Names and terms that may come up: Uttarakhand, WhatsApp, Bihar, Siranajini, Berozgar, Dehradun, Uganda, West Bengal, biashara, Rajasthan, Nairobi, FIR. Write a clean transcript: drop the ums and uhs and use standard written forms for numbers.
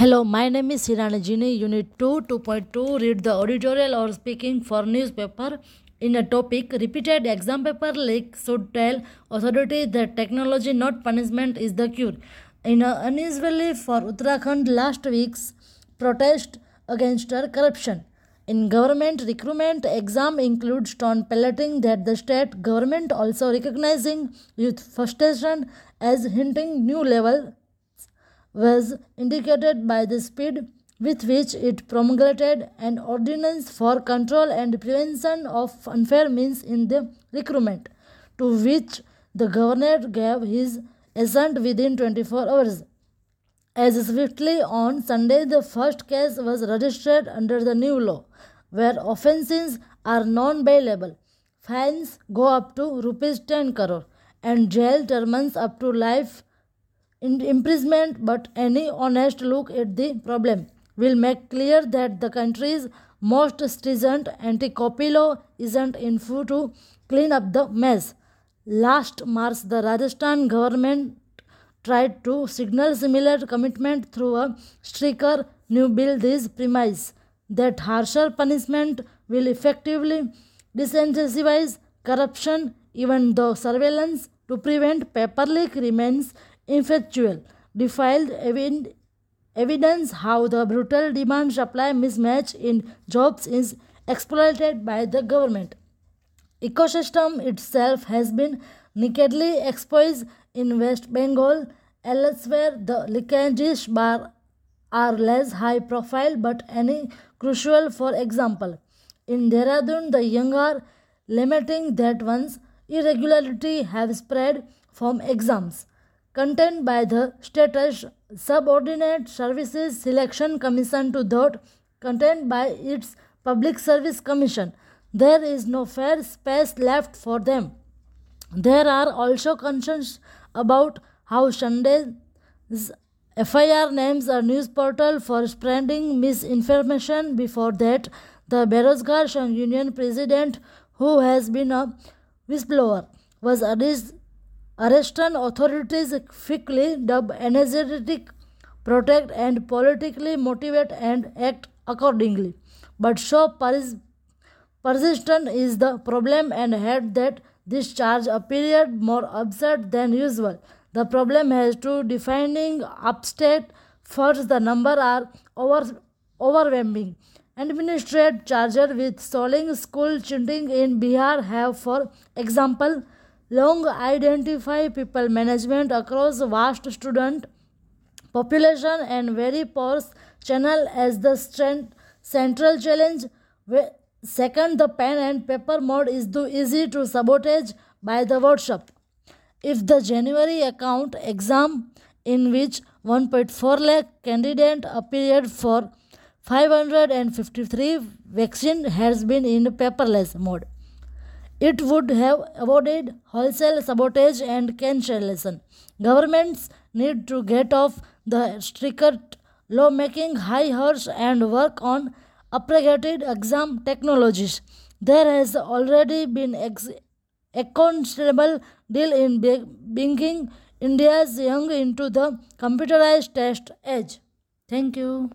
Hello, my name is Siranajini. Unit 2, 2.2. Read the editorial or speaking for newspaper in a topic. Repeated exam paper leak should tell authority that technology, not punishment, is the cure. In an unusually for Uttarakhand last week's protest against corruption in government recruitment exam includes stone pelleting that the state government also recognizing youth frustration as hinting new level was indicated by the speed with which it promulgated an ordinance for control and prevention of unfair means in the recruitment, to which the governor gave his assent within 24 hours. As swiftly on Sunday, the first case was registered under the new law, where offences are non-bailable. Fines go up to rupees 10 crore and jail terms up to life imprisonment, but any honest look at the problem will make clear that the country's most stringent anti-copy law isn't in full to clean up the mess. Last March, the Rajasthan government tried to signal similar commitment through a stricter new bill. This premise that harsher punishment will effectively disincentivize corruption, even though surveillance to prevent paper leak remains ineffectual, defied evidence how the brutal demand supply mismatch in jobs is exploited by the government. Ecosystem itself has been nakedly exposed in West Bengal. Elsewhere, the leakages are less high profile but any crucial. For example, in Dehradun, the young are lamenting that one's irregularity have spread from exams contained by the status subordinate services selection commission to that contained by its public service commission. There is no fair space left for them. There are also concerns about how Sunday's FIR names a news portal for spreading misinformation. Before that, the Berozgar union president, who has been a whistleblower, was arrested and authorities quickly dubbed energetic, protect and politically motivate and act accordingly. But so persistent is the problem and had that this charge appeared more absurd than usual. The problem has two defining upstate. First, the number are overwhelming. Administrative charges with stalling school cheating in Bihar have, for example, long identified people management across vast student population and very porous channel as the central challenge. Second, the pen and paper mode is too easy to sabotage by the WhatsApp. If the January account exam, in which 1.4 lakh candidates appeared for 553 vaccine, has been in paperless mode, it would have avoided wholesale sabotage and cancellation. Governments need to get off the strict law-making high horse and work on upgraded exam technologies. There has already been a considerable deal in bringing India's young into the computerized test age. Thank you.